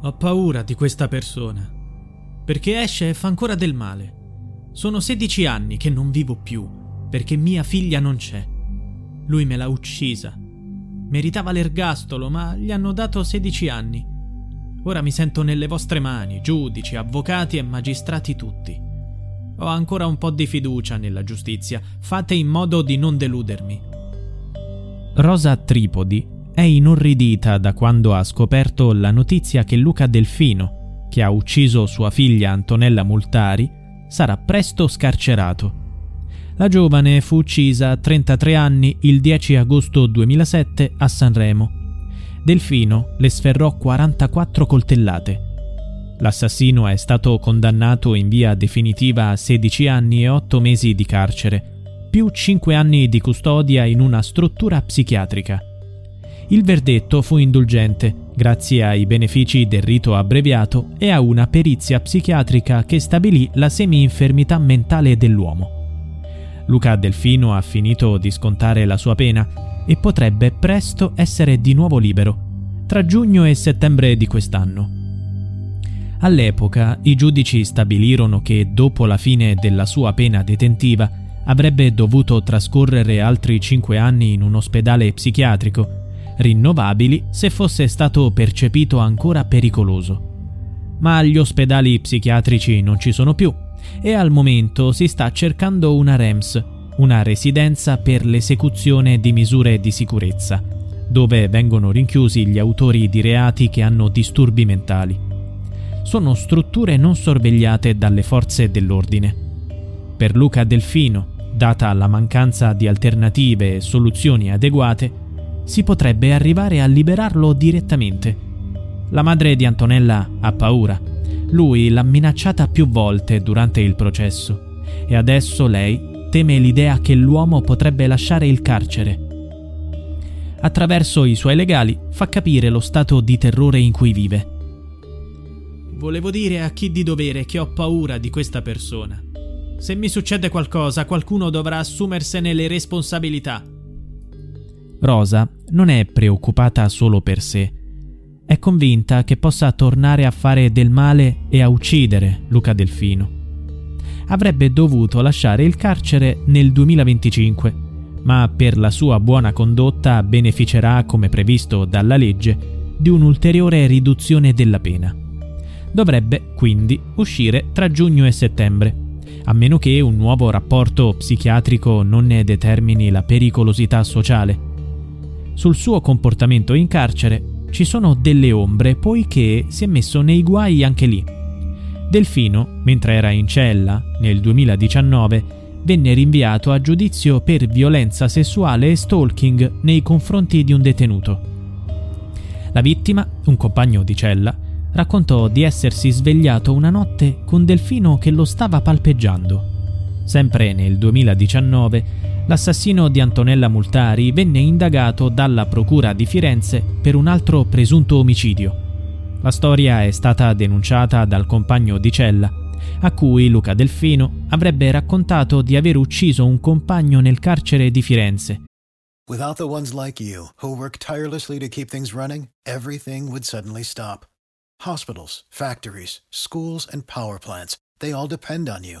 Ho paura di questa persona, perché esce e fa ancora del male. Sono 16 anni che non vivo più, perché mia figlia non c'è. Lui me l'ha uccisa. Meritava l'ergastolo, ma gli hanno dato 16 anni. Ora mi sento nelle vostre mani, giudici, avvocati e magistrati tutti. Ho ancora un po' di fiducia nella giustizia. Fate in modo di non deludermi. Rosa Tripodi è inorridita da quando ha scoperto la notizia che Luca Delfino, che ha ucciso sua figlia Antonella Multari, sarà presto scarcerato. La giovane fu uccisa a 33 anni il 10 agosto 2007 a Sanremo. Delfino le sferrò 44 coltellate. L'assassino è stato condannato in via definitiva a 16 anni e 8 mesi di carcere, più 5 anni di custodia in una struttura psichiatrica. Il verdetto fu indulgente, grazie ai benefici del rito abbreviato e a una perizia psichiatrica che stabilì la semi-infermità mentale dell'uomo. Luca Delfino ha finito di scontare la sua pena e potrebbe presto essere di nuovo libero, tra giugno e settembre di quest'anno. All'epoca i giudici stabilirono che dopo la fine della sua pena detentiva avrebbe dovuto trascorrere altri 5 anni in un ospedale psichiatrico, rinnovabili se fosse stato percepito ancora pericoloso. Ma gli ospedali psichiatrici non ci sono più e al momento si sta cercando una REMS, una residenza per l'esecuzione di misure di sicurezza, dove vengono rinchiusi gli autori di reati che hanno disturbi mentali. Sono strutture non sorvegliate dalle forze dell'ordine. Per Luca Delfino, data la mancanza di alternative e soluzioni adeguate, si potrebbe arrivare a liberarlo direttamente. La madre di Antonella ha paura. Lui l'ha minacciata più volte durante il processo e adesso lei teme l'idea che l'uomo potrebbe lasciare il carcere. Attraverso i suoi legali fa capire lo stato di terrore in cui vive. Volevo dire a chi di dovere che ho paura di questa persona. Se mi succede qualcosa, qualcuno dovrà assumersene le responsabilità. Rosa non è preoccupata solo per sé. È convinta che possa tornare a fare del male e a uccidere Luca Delfino. Avrebbe dovuto lasciare il carcere nel 2025, ma per la sua buona condotta beneficerà, come previsto dalla legge, di un'ulteriore riduzione della pena. Dovrebbe quindi uscire tra giugno e settembre, a meno che un nuovo rapporto psichiatrico non ne determini la pericolosità sociale. Sul suo comportamento in carcere ci sono delle ombre, poiché si è messo nei guai anche lì. Delfino, mentre era in cella nel 2019, venne rinviato a giudizio per violenza sessuale e stalking nei confronti di un detenuto. La vittima, un compagno di cella, raccontò di essersi svegliato una notte con Delfino che lo stava palpeggiando. Sempre nel 2019, l'assassino di Antonella Multari venne indagato dalla Procura di Firenze per un altro presunto omicidio. La storia è stata denunciata dal compagno di cella, a cui Luca Delfino avrebbe raccontato di aver ucciso un compagno nel carcere di Firenze. Without the ones like you, who work tirelessly to keep things running, everything would suddenly stop. Hospitals, factories, schools, and power plants, they all depend on you.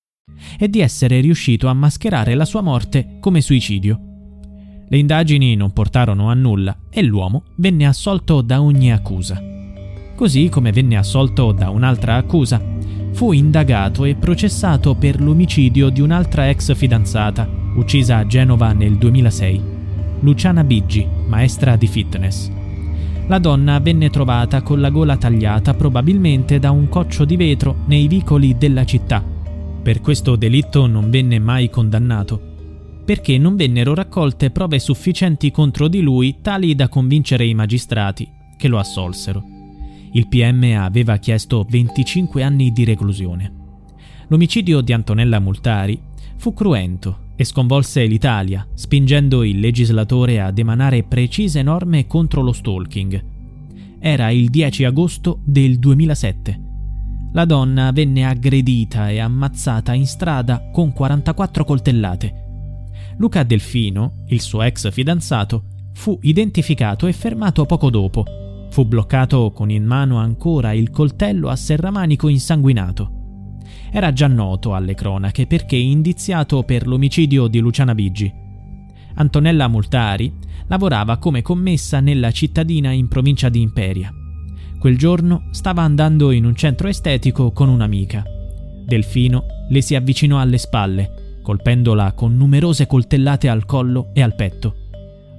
E di essere riuscito a mascherare la sua morte come suicidio. Le indagini non portarono a nulla e l'uomo venne assolto da ogni accusa. Così come venne assolto da un'altra accusa, fu indagato e processato per l'omicidio di un'altra ex fidanzata, uccisa a Genova nel 2006, Luciana Biggi, maestra di fitness. La donna venne trovata con la gola tagliata probabilmente da un coccio di vetro nei vicoli della città. Per questo delitto non venne mai condannato, perché non vennero raccolte prove sufficienti contro di lui tali da convincere i magistrati, che lo assolsero. Il PM aveva chiesto 25 anni di reclusione. L'omicidio di Antonella Multari fu cruento e sconvolse l'Italia, spingendo il legislatore ad emanare precise norme contro lo stalking. Era il 10 agosto del 2007. La donna venne aggredita e ammazzata in strada con 44 coltellate. Luca Delfino, il suo ex fidanzato, fu identificato e fermato poco dopo. Fu bloccato con in mano ancora il coltello a serramanico insanguinato. Era già noto alle cronache perché indiziato per l'omicidio di Luciana Biggi. Antonella Multari lavorava come commessa nella cittadina in provincia di Imperia. Quel giorno stava andando in un centro estetico con un'amica. Delfino le si avvicinò alle spalle, colpendola con numerose coltellate al collo e al petto.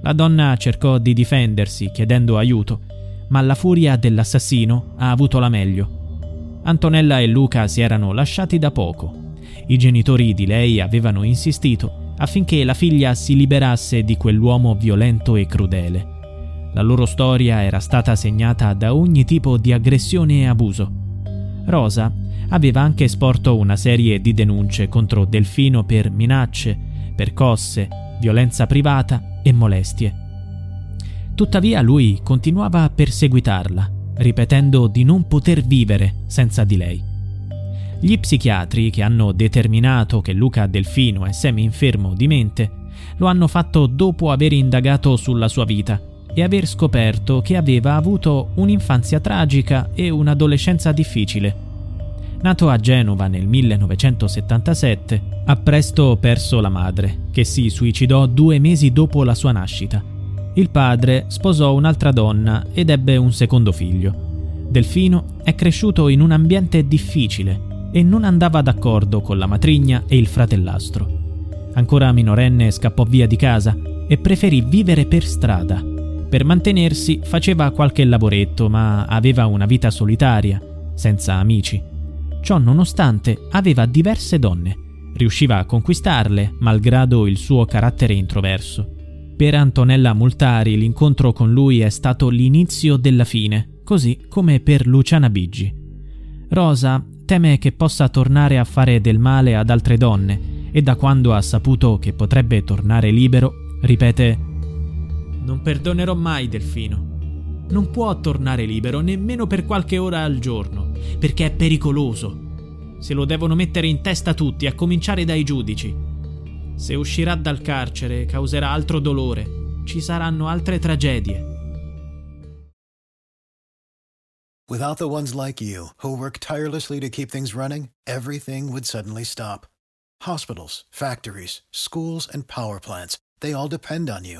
La donna cercò di difendersi chiedendo aiuto, ma la furia dell'assassino ha avuto la meglio. Antonella e Luca si erano lasciati da poco. I genitori di lei avevano insistito affinché la figlia si liberasse di quell'uomo violento e crudele. La loro storia era stata segnata da ogni tipo di aggressione e abuso. Rosa aveva anche sporto una serie di denunce contro Delfino per minacce, percosse, violenza privata e molestie. Tuttavia lui continuava a perseguitarla, ripetendo di non poter vivere senza di lei. Gli psichiatri che hanno determinato che Luca Delfino è semi-infermo di mente lo hanno fatto dopo aver indagato sulla sua vita e aver scoperto che aveva avuto un'infanzia tragica e un'adolescenza difficile. Nato a Genova nel 1977, ha presto perso la madre, che si suicidò 2 mesi dopo la sua nascita. Il padre sposò un'altra donna ed ebbe un secondo figlio. Delfino è cresciuto in un ambiente difficile e non andava d'accordo con la matrigna e il fratellastro. Ancora minorenne scappò via di casa e preferì vivere per strada. Per mantenersi faceva qualche lavoretto, ma aveva una vita solitaria, senza amici. Ciò nonostante aveva diverse donne. Riusciva a conquistarle, malgrado il suo carattere introverso. Per Antonella Multari l'incontro con lui è stato l'inizio della fine, così come per Luciana Biggi. Rosa teme che possa tornare a fare del male ad altre donne e da quando ha saputo che potrebbe tornare libero, ripete: non perdonerò mai Delfino. Non può tornare libero nemmeno per qualche ora al giorno, perché è pericoloso. Se lo devono mettere in testa tutti, a cominciare dai giudici. Se uscirà dal carcere, causerà altro dolore. Ci saranno altre tragedie. Without the ones like you, who work tirelessly to keep things running, everything would suddenly stop. Hospitals, factories, schools, and power plants, they all depend on you.